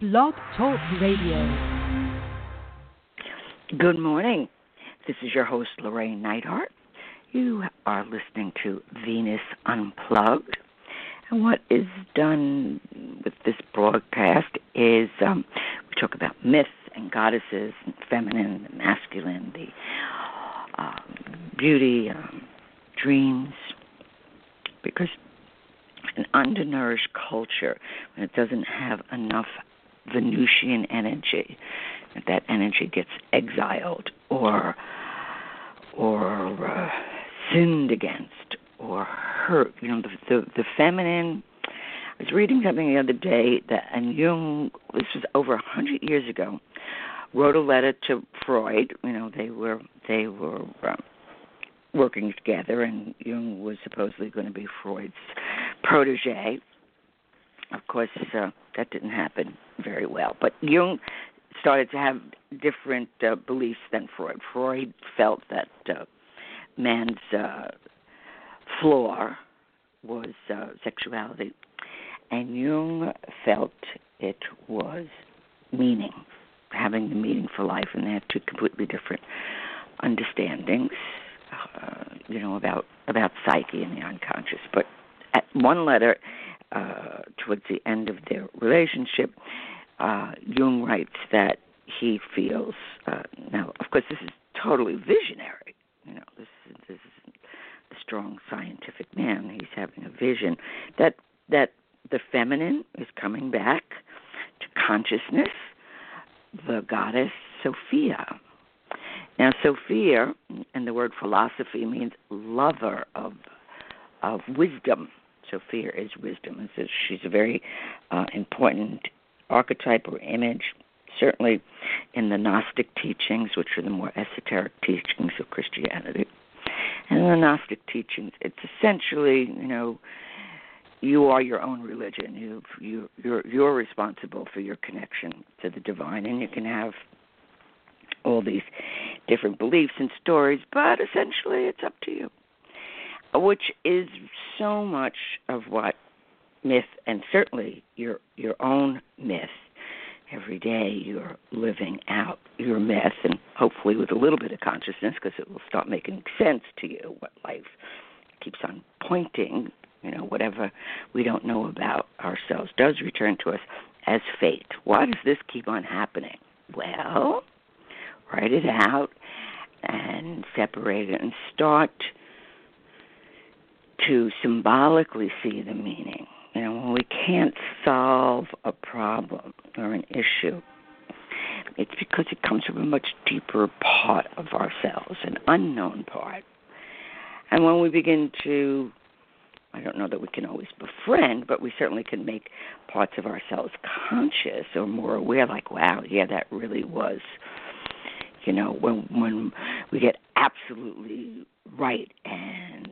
Love Talk Radio. Good morning. This is your host, Llorraine Neithardt. You are listening to Venus Unplugged. And what is done with this broadcast is we talk about myths and goddesses, and feminine and masculine, the beauty, dreams, because an undernourished culture, when it doesn't have enough Venusian energy, that energy gets exiled or sinned against or hurt. You know, the feminine. I was reading something the other day and Jung, this was over 100 years ago, wrote a letter to Freud. You know, they were working together, and Jung was supposedly going to be Freud's protege. Of course, that didn't happen very well. But Jung started to have different beliefs than Freud. Freud felt that man's flaw was sexuality, and Jung felt it was meaning, having the meaning for life, and they had two completely different understandings, about psyche and the unconscious. But at one letter, towards the end of their relationship, Jung writes that he feels, now, of course, this is totally visionary. You know, this is a strong scientific man. He's having a vision that the feminine is coming back to consciousness, the goddess Sophia. Now, Sophia, and the word philosophy, means lover of wisdom. Sophia is wisdom, and so she's a very important archetype or image, certainly in the Gnostic teachings, which are the more esoteric teachings of Christianity. And in the Gnostic teachings, it's essentially, you know, you are your own religion. You're responsible for your connection to the divine, and you can have all these different beliefs and stories, but essentially it's up to you, which is so much of what myth, and certainly your own myth, every day you're living out your myth, and hopefully with a little bit of consciousness, because it will start making sense to you what life keeps on pointing. You know, whatever we don't know about ourselves does return to us as fate. Why does this keep on happening? Well, write it out and separate it and start to symbolically see the meaning. You know, when we can't solve a problem or an issue, it's because it comes from a much deeper part of ourselves, an unknown part. And when we begin to, I don't know that we can always befriend, but we certainly can make parts of ourselves conscious or more aware, like, wow, yeah, that really was. You know, when we get absolutely right and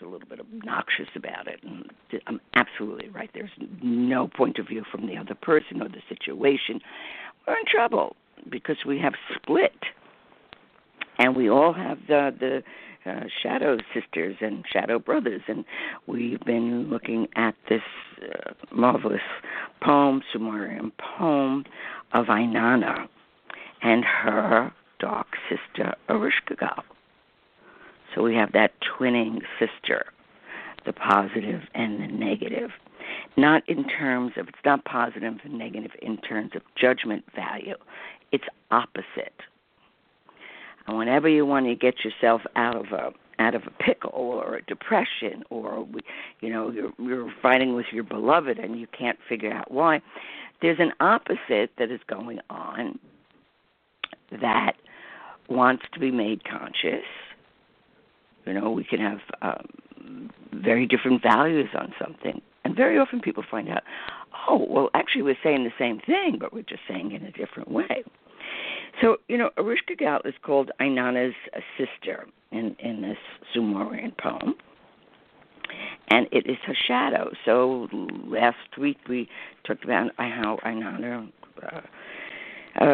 a little bit obnoxious about it, and I'm absolutely right, there's no point of view from the other person or the situation, we're in trouble because we have split. And we all have the shadow sisters and shadow brothers, and we've been looking at this marvelous poem, Sumerian poem, of Inanna and her dark sister, Ereshkigal. So we have that twinning sister, the positive and the negative. Not in terms of, it's not positive and negative in terms of judgment value. It's opposite. And whenever you want to get yourself out of a pickle or a depression, or you know, you're fighting with your beloved and you can't figure out why, there's an opposite that is going on that wants to be made conscious. You know, we can have very different values on something. And very often people find out, oh, well, actually we're saying the same thing, but we're just saying it in a different way. So, you know, Ereshkigal is called Inanna's sister in this Sumerian poem. And it is her shadow. So last week we talked about how Inanna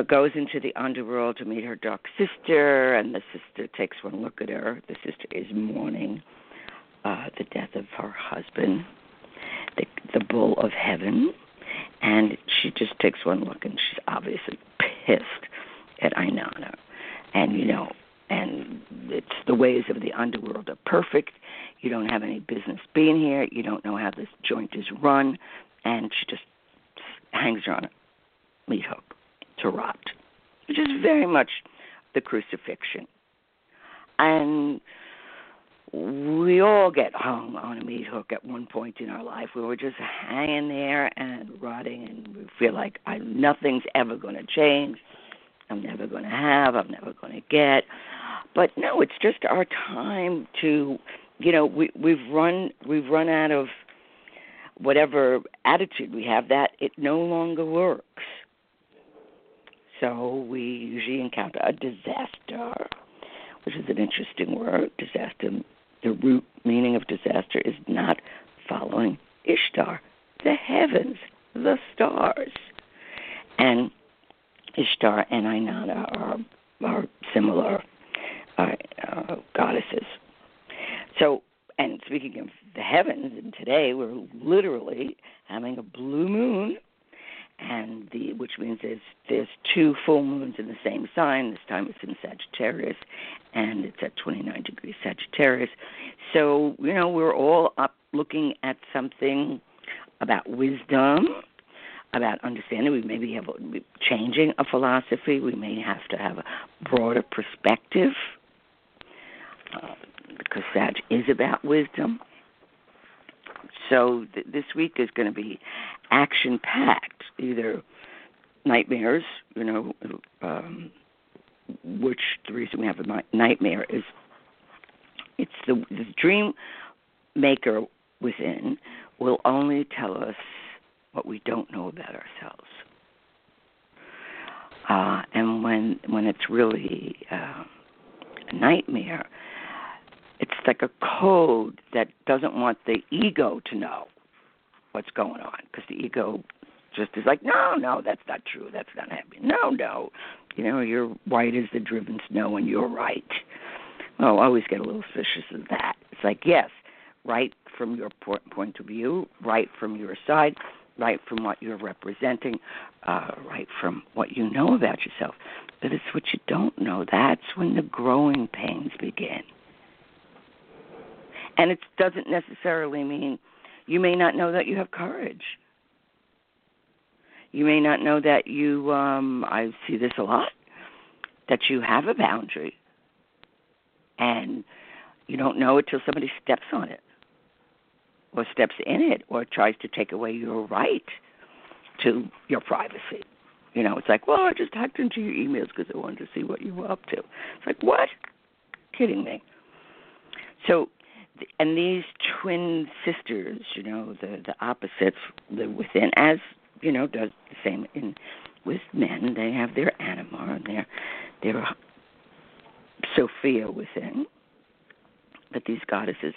goes into the underworld to meet her dark sister, and the sister takes one look at her. The sister is mourning the death of her husband, the bull of heaven, and she just takes one look, and she's obviously pissed at Inanna. And, you know, and it's the ways of the underworld are perfect. You don't have any business being here. You don't know how this joint is run. And she just hangs her on a meat hook to rot, which is very much the crucifixion. And we all get hung on a meat hook at one point in our life where we're just hanging there and rotting, and we feel like nothing's ever going to change. I'm never going to have, I'm never going to get. But no, it's just our time to, you know, we've run out of whatever attitude we have that it no longer works. So we usually encounter a disaster, which is an interesting word, disaster. The root meaning of disaster is not following Ishtar, the heavens, the stars. And Ishtar and Inanna are similar goddesses. So, and speaking of the heavens, and today we're literally having a blue moon, and which means there's two full moons in the same sign. This time it's in Sagittarius, and it's at 29 degrees Sagittarius. So, you know, we're all up looking at something about wisdom, about understanding. We may be changing a philosophy. We may have to have a broader perspective, because Sag is about wisdom. So this week is going to be action-packed, either nightmares, you know, which the reason we have a nightmare is it's the dream maker within will only tell us what we don't know about ourselves. And when it's really a nightmare, it's like a code that doesn't want the ego to know what's going on, because the ego just is like, no, that's not true, that's not happening, no. You know, you're white as the driven snow and you're right. Oh, I always get a little suspicious of that. It's like, yes, right from your point of view, right from your side, right from what you're representing, right from what you know about yourself. But it's what you don't know. That's when the growing pains begin. And it doesn't necessarily mean you may not know that you have courage. You may not know that you, I see this a lot, that you have a boundary. And you don't know it till somebody steps on it, or steps in it, or tries to take away your right to your privacy. You know, it's like, well, I just hacked into your emails because I wanted to see what you were up to. It's like, what? Kidding me. So, and these twin sisters, you know, the opposites live within, as, you know, does the same with men. They have their anima and their Sophia within. But these goddesses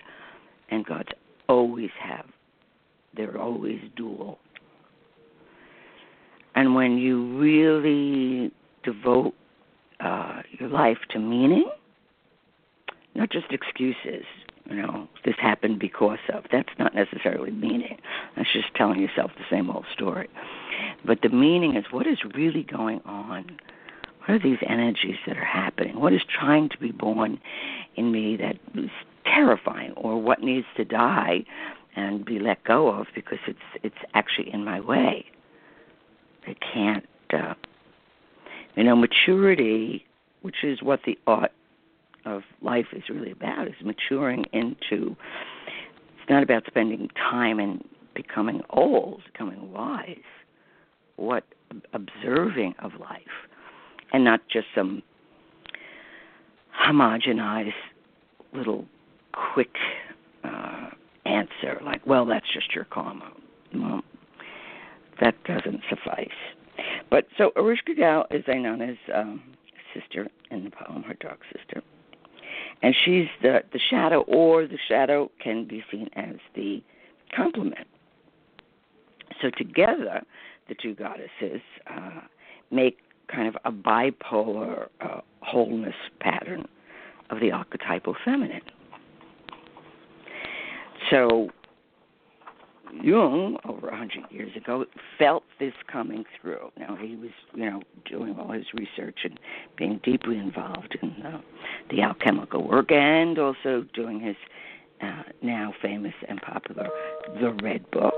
and gods always have. They're always dual. And when you really devote your life to meaning, not just excuses, you know, this happened because of. That's not necessarily meaning. That's just telling yourself the same old story. But the meaning is, what is really going on? What are these energies that are happening? What is trying to be born in me that is terrifying, or what needs to die and be let go of because it's actually in my way? I can't, you know, maturity, which is what the art of life is really about, is maturing into. It's not about spending time and becoming old, becoming wise. What observing of life, and not just some homogenized little quick answer like, well, that's just your karma. Well, that doesn't suffice. But so Ereshkigal is Inanna's sister in the poem, her dark sister. And she's the shadow, or the shadow can be seen as the complement. So together, the two goddesses make kind of a bipolar wholeness pattern of the archetypal feminine. So Jung, over 100 years ago, felt this coming through. Now, he was, doing all his research and being deeply involved in the alchemical work, and also doing his now famous and popular The Red Book.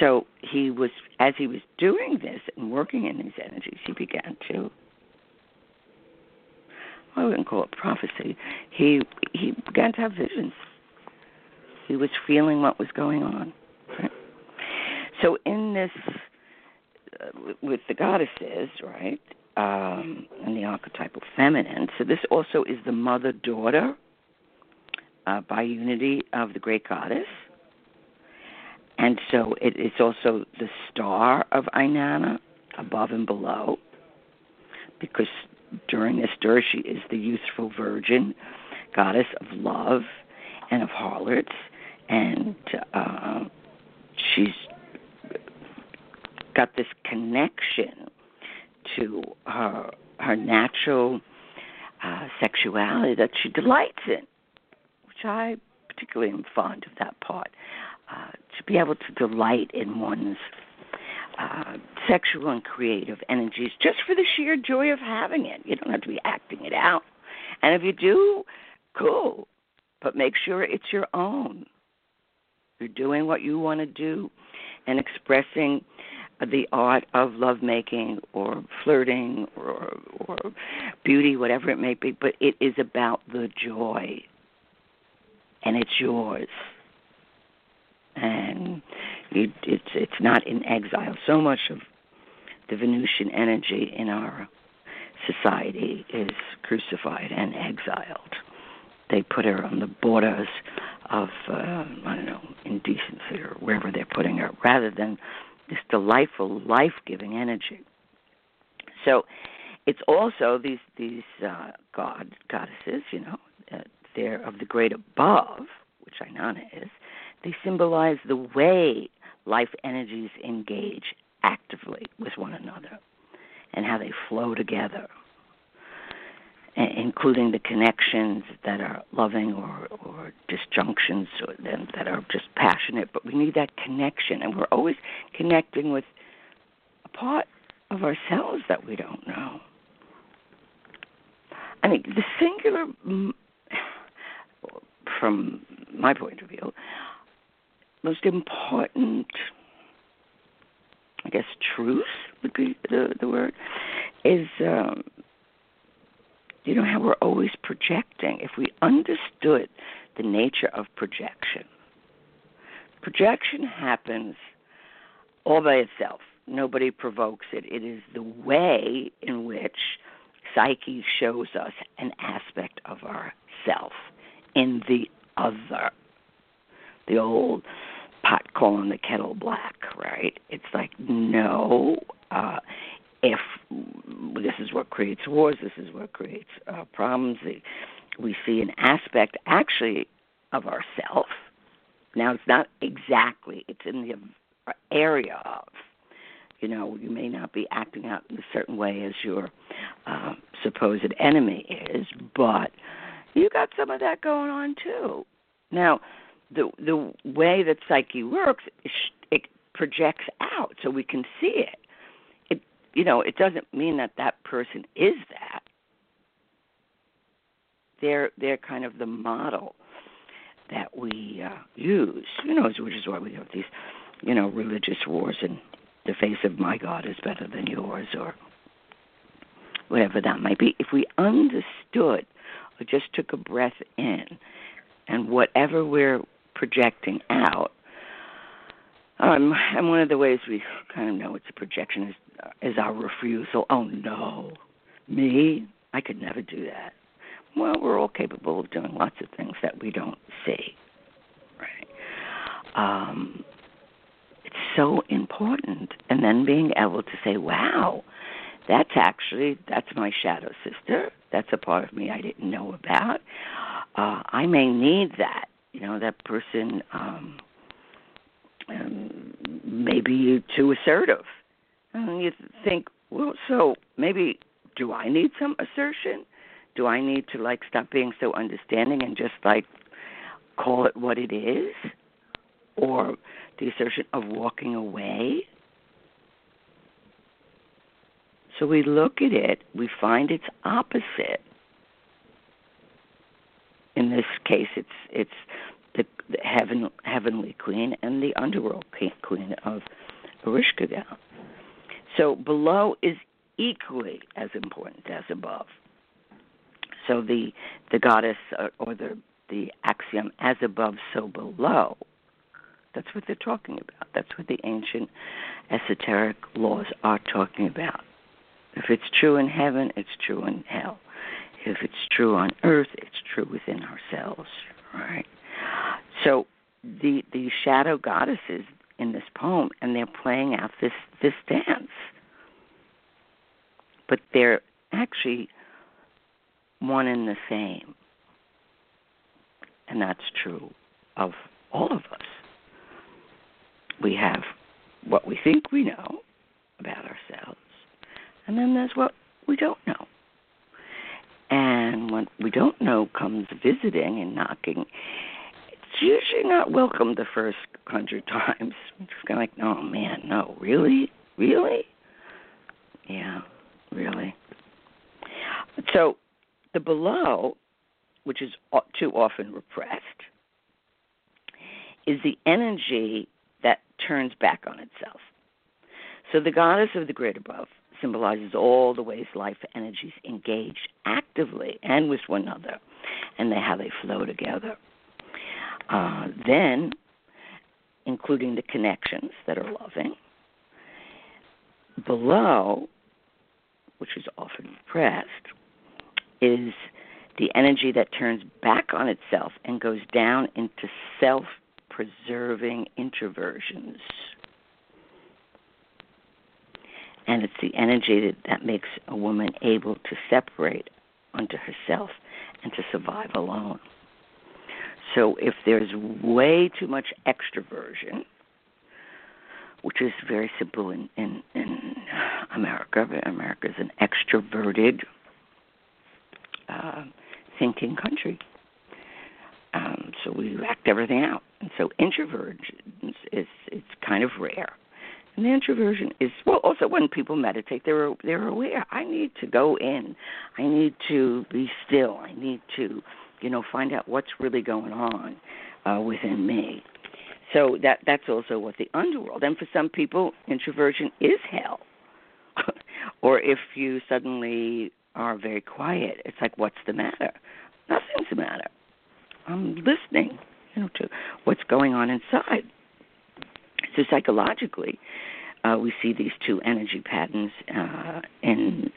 So he was, as he was doing this and working in these energies, he began to, I wouldn't call it prophecy, he began to have visions. He was feeling what was going on. Right? So in this, with the goddesses, right, and the archetypal feminine, so this also is the mother-daughter by unity of the great goddess. And so it's also the star of Inanna, above and below, because during Ishtar she is the youthful virgin, goddess of love and of harlots, and she's got this connection to her natural sexuality that she delights in, which I particularly am fond of that part. To be able to delight in one's sexual and creative energies just for the sheer joy of having it. You don't have to be acting it out. And if you do, cool. But make sure it's your own. You're doing what you want to do and expressing the art of lovemaking or flirting or beauty, whatever it may be. But it is about the joy. And it's yours. And it's not in exile. So much of the Venusian energy in our society is crucified and exiled. They put her on the borders of, indecency or wherever they're putting her, rather than this delightful, life-giving energy. So it's also these goddesses, they're of the great above, which Inanna is. They symbolize the way life energies engage actively with one another and how they flow together, including the connections that are loving or disjunctions or that are just passionate. But we need that connection, and we're always connecting with a part of ourselves that we don't know. I mean, the singular, from my point of view, most important, I guess, truth would be the word, is, how we're always projecting. If we understood the nature of projection happens all by itself. Nobody provokes it. It is the way in which psyche shows us an aspect of ourself in the other. The old pot calling the kettle black, right? It's like, no, if this is what creates wars, this is what creates problems. We see an aspect actually of ourselves. Now, it's not exactly, it's in the area of, you may not be acting out in a certain way as your supposed enemy is, but you got some of that going on too. Now, the way that psyche works, it projects out so we can see it. It doesn't mean that person is that. They're kind of the model that we use, which is why we have these, religious wars and the face of my God is better than yours or whatever that might be. If we understood or just took a breath in and whatever we're projecting out, and one of the ways we kind of know it's a projection is our refusal. Oh, no, me? I could never do that. Well, we're all capable of doing lots of things that we don't see, right? It's so important. And then being able to say, wow, that's my shadow sister. That's a part of me I didn't know about. I may need that. That person... maybe too assertive. And you think, well, so maybe do I need some assertion? Do I need to stop being so understanding and just call it what it is? or the assertion of walking away. So we look at it, we find its opposite. In this case, it's the heavenly queen and the underworld queen of Ereshkigal. So below is equally as important as above. So the goddess or the axiom, as above, so below, that's what they're talking about. That's what the ancient esoteric laws are talking about. If it's true in heaven, it's true in hell. If it's true on earth, it's true within ourselves, right? So the shadow goddesses in this poem, and they're playing out this dance. But they're actually one and the same. And that's true of all of us. We have what we think we know about ourselves, and then there's what we don't know. And when we don't know comes visiting and knocking, it's usually not welcome the first 100 times. It's kind of like, oh, man, no, really? Really? Yeah, really. So the below, which is too often repressed, is the energy that turns back on itself. So the goddess of the great above symbolizes all the ways life energies engage actively and with one another, and how they flow together. Then, including the connections that are loving, below, which is often repressed, is the energy that turns back on itself and goes down into self-preserving introversions. And it's the energy that makes a woman able to separate unto herself and to survive alone. So if there's way too much extroversion, which is very simple in America, but America is an extroverted thinking country. So we act everything out. And so introversion is kind of rare. And the introversion is, well, also when people meditate, they're aware. I need to go in. I need to be still. I need to, find out what's really going on within me. So that's also what the underworld. And for some people, introversion is hell. Or if you suddenly are very quiet, it's like, what's the matter? Nothing's the matter. I'm listening, to what's going on inside. So psychologically, we see these two energy patterns in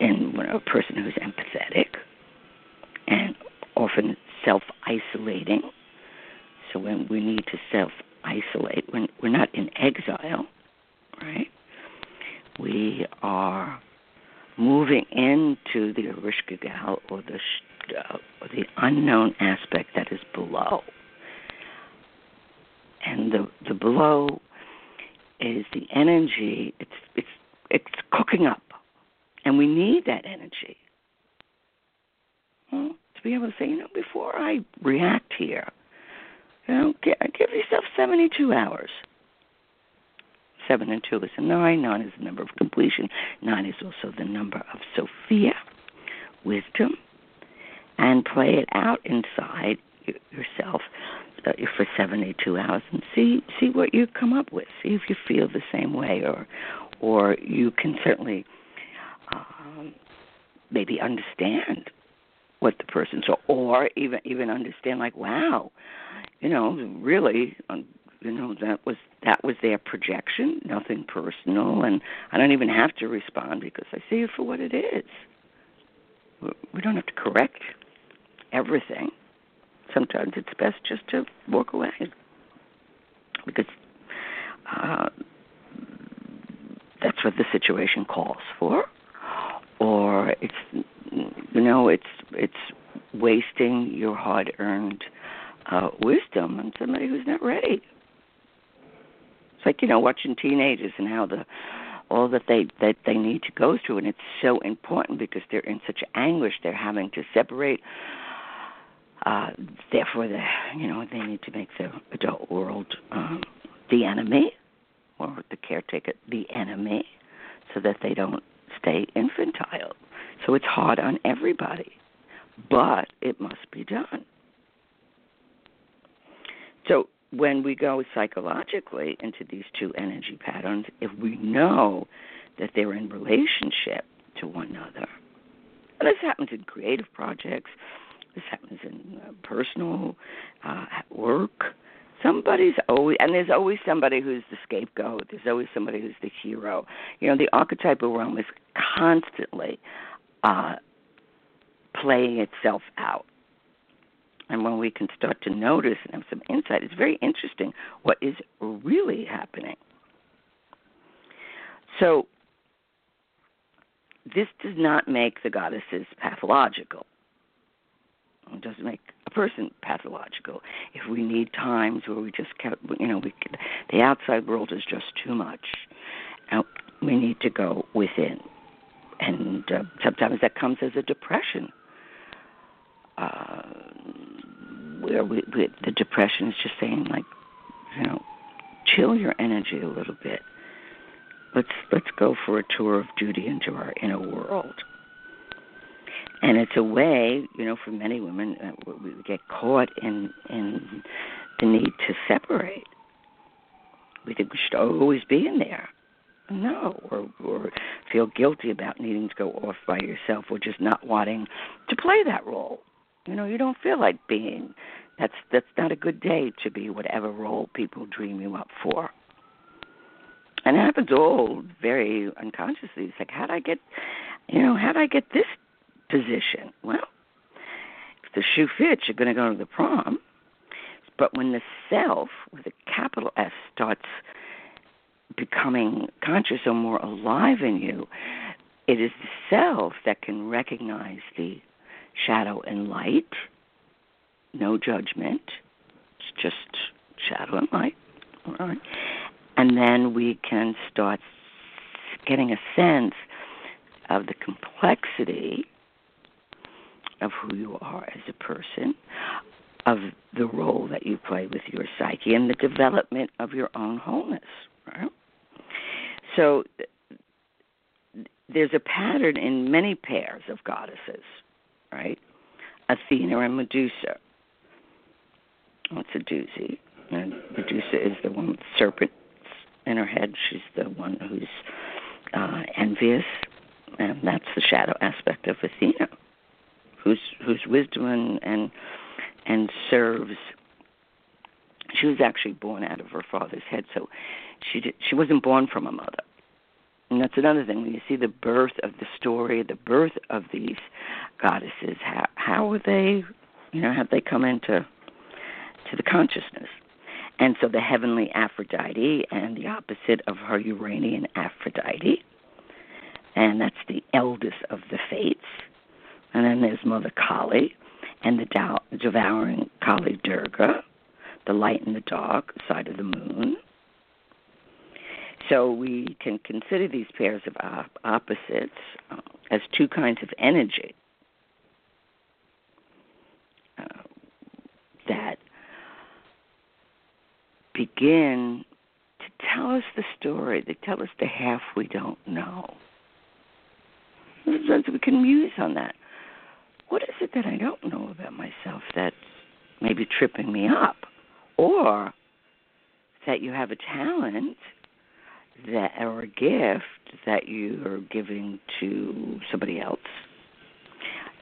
a person who's empathetic and often self-isolating. So when we need to self-isolate, when we're not in exile, right? We are moving into the Ereshkigal or the unknown aspect that is below. And the below is the energy. It's cooking up, and we need that energy to be able to say, before I react here, give yourself 72 hours. 7 and 2 is a 9. 9 is the number of completion. 9 is also the number of Sophia, wisdom, and play it out inside yourself for 72 hours and see what you come up with. See if you feel the same way, or you can certainly maybe understand what the person saw, or even understand like, wow, really, that was their projection, nothing personal, and I don't even have to respond because I see it for what it is. We don't have to correct everything. Sometimes it's best just to walk away because that's what the situation calls for, or it's wasting your hard-earned wisdom on somebody who's not ready. It's like watching teenagers and how all that they need to go through, and it's so important because they're in such anguish. They're having to separate Therefore, they need to make the adult world the enemy, or the caretaker the enemy, so that they don't stay infantile. So it's hard on everybody, but it must be done. So when we go psychologically into these two energy patterns, if we know that they're in relationship to one another, and this happens in creative projects, this happens in personal, at work, there's always somebody who's the scapegoat, there's always somebody who's the hero. The archetypal realm is constantly playing itself out. And when we can start to notice and have some insight, it's very interesting what is really happening. So this does not make the goddesses pathological. It doesn't make a person pathological. If we need times where we just the outside world is just too much, and we need to go within. And sometimes that comes as a depression. Where the depression is just saying, chill your energy a little bit. Let's go for a tour of duty into our inner world. And it's a way, for many women, we get caught in the need to separate. We think we should always be in there. No, or feel guilty about needing to go off by yourself, or just not wanting to play that role. You don't feel like being. That's not a good day to be whatever role people dream you up for. And it happens all very unconsciously. It's like, how'd I get this position? Well, if the shoe fits, you're going to go to the prom. But when the self, with a capital S, starts becoming conscious or more alive in you, it is the self that can recognize the shadow and light, no judgment, it's just shadow and light, all right? And then we can start getting a sense of the complexity of who you are as a person, of the role that you play with your psyche, and the development of your own wholeness, right? So there's a pattern in many pairs of goddesses, right? Athena and Medusa. It's a doozy. And Medusa is the one with serpents in her head. She's the one who's envious, and that's the shadow aspect of Athena, whose wisdom and serves. She was actually born out of her father's head, so she wasn't born from a mother. And that's another thing. When you see the birth of the story, the birth of these goddesses, how are they, have they come into the consciousness? And so the heavenly Aphrodite and the opposite of her Uranian Aphrodite, and that's the eldest of the fates. And then there's Mother Kali and the devouring Kali Durga, the light and the dark side of the moon. So we can consider these pairs of opposites as two kinds of energy that begin to tell us the story. They tell us the half we don't know. Sometimes we can muse on that. What is it that I don't know about myself that's maybe tripping me up? Or that you have a talent or a gift that you are giving to somebody else,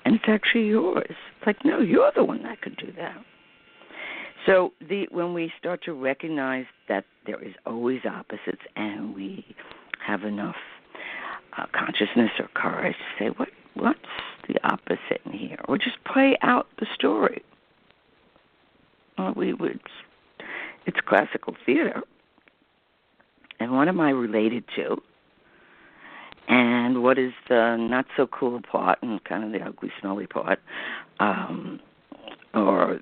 and it's actually yours. It's like, no, you're the one that could do that. So when we start to recognize that there is always opposites, and we have enough consciousness or courage to say, what's the opposite in here? Or just play out the story. It's classical theater. And what am I related to? And what is the not-so-cool part and kind of the ugly, smelly part? Or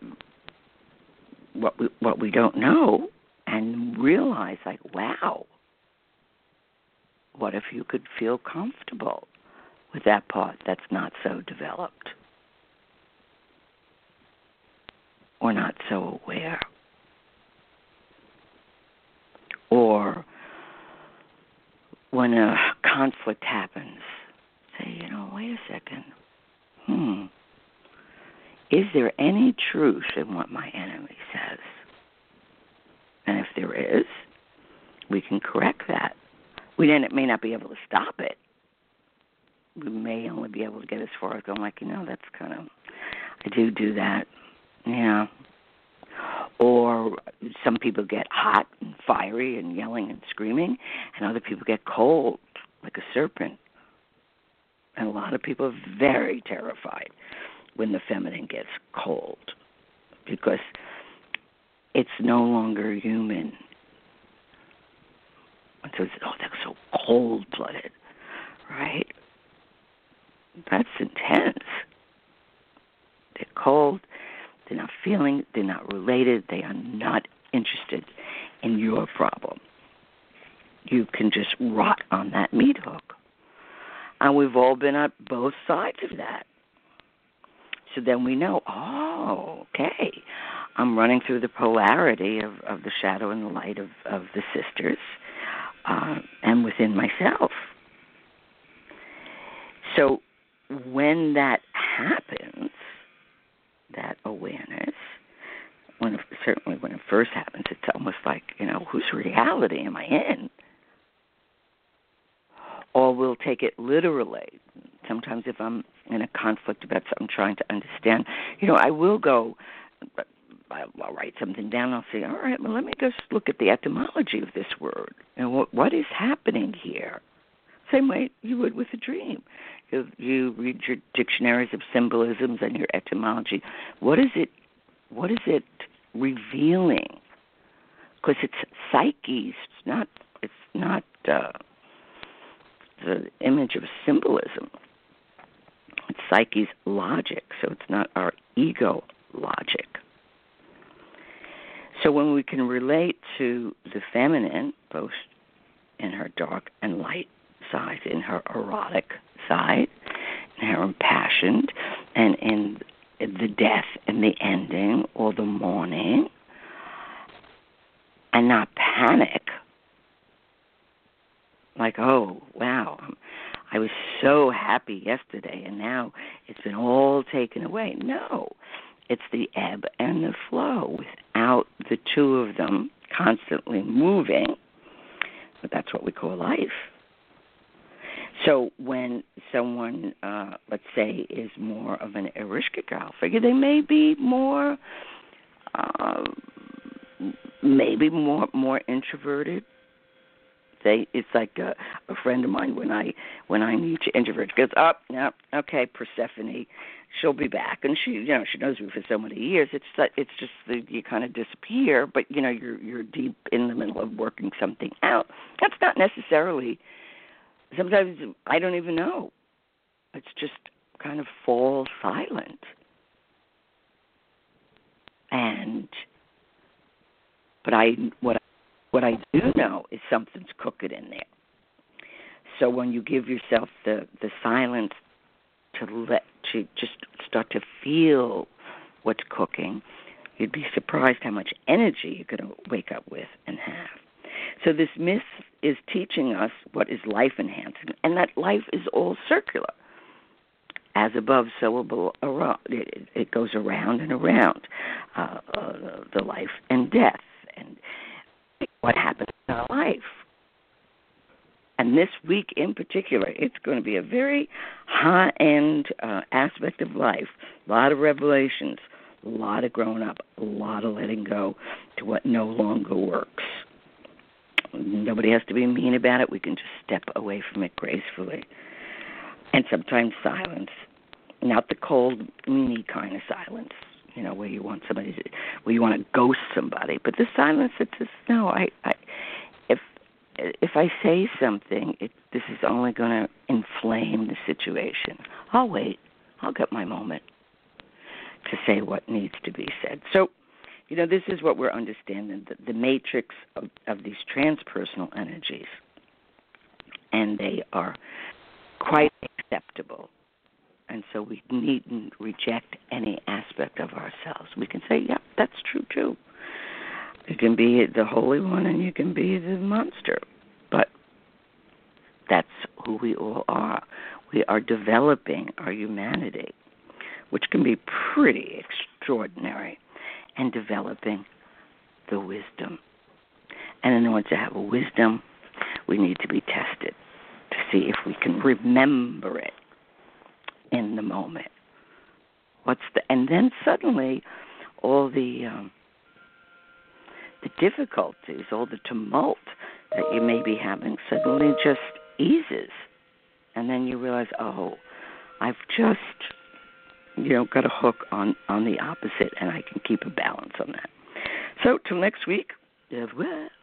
what we don't know, and realize, wow, what if you could feel comfortable with that part that's not so developed? or not so aware, or when a conflict happens, say, you know, wait a second, is there any truth in what my enemy says? And if there is, we can correct that. We then may not be able to stop it. We may only be able to get as far as going like, you know, that's kind of, I do that, yeah. Or some people get hot and fiery and yelling and screaming, and other people get cold like a serpent. And a lot of people are very terrified when the feminine gets cold because it's no longer human. And so it's, oh, that's so cold-blooded, right? That's intense. They're cold. They're not feeling. They're not related. They are not interested in your problem. You can just rot on that meat hook. And we've all been on both sides of that. So then we know, oh, okay, I'm running through the polarity of the shadow and the light of the sisters and within myself. So when that happens, that awareness, certainly when it first happens, it's almost like, you know, whose reality am I in? Or we'll take it literally. Sometimes if I'm in a conflict about something, trying to understand, you know, I will go, I'll write something down, I'll say, all right, well, let me just look at the etymology of this word. And what is happening here? Same way you would with a dream. You read your dictionaries of symbolisms and your etymology. What is it revealing? Because it's psyches. It's not the image of symbolism. It's psyche's logic. So it's not our ego logic. So when we can relate to the feminine, both in her dark and light side, in her erotic side, in her impassioned, and in the death and the ending or the mourning, and not panic. Like, oh, wow, I was so happy yesterday, and now it's been all taken away. No, it's the ebb and the flow without the two of them constantly moving, but that's what we call life. So when someone, let's say, is more of an Ereshkigal figure, they may be more introverted. It's like a friend of mine when I need to introvert, goes, oh, no, okay, Persephone, she'll be back, and she knows me for so many years. It's just that you kind of disappear, but you know you're deep in the middle of working something out. That's not necessarily. Sometimes I don't even know. It's just kind of fall silent. But what I do know is something's cooking in there. So when you give yourself the silence to just start to feel what's cooking, you'd be surprised how much energy you're going to wake up with and have. So this myth is teaching us what is life-enhancing, and that life is all circular. As above, so below. It goes around and around, the life and death, and what happens in our life. And this week in particular, it's going to be a very high-end aspect of life, a lot of revelations, a lot of growing up, a lot of letting go to what no longer works. Nobody has to be mean about it. We can just step away from it gracefully. And sometimes silence, not the cold, meany kind of silence, you know, where you want to ghost somebody. But the silence that says, no, if I say something, this is only going to inflame the situation. I'll wait. I'll get my moment to say what needs to be said. So, you know, this is what we're understanding, the matrix of these transpersonal energies. And they are quite acceptable And so we needn't reject any aspect of ourselves. We can say, yeah, that's true, too. You can be the Holy One and you can be the monster. But that's who we all are. We are developing our humanity, which can be pretty extraordinary, and developing the wisdom. And in order to have a wisdom, we need to be tested to see if we can remember it in the moment. And then suddenly all the difficulties, all the tumult that you may be having suddenly just eases. And then you realize, oh, I've just, got a hook on the opposite, and I can keep a balance on that. So till next week, au revoir.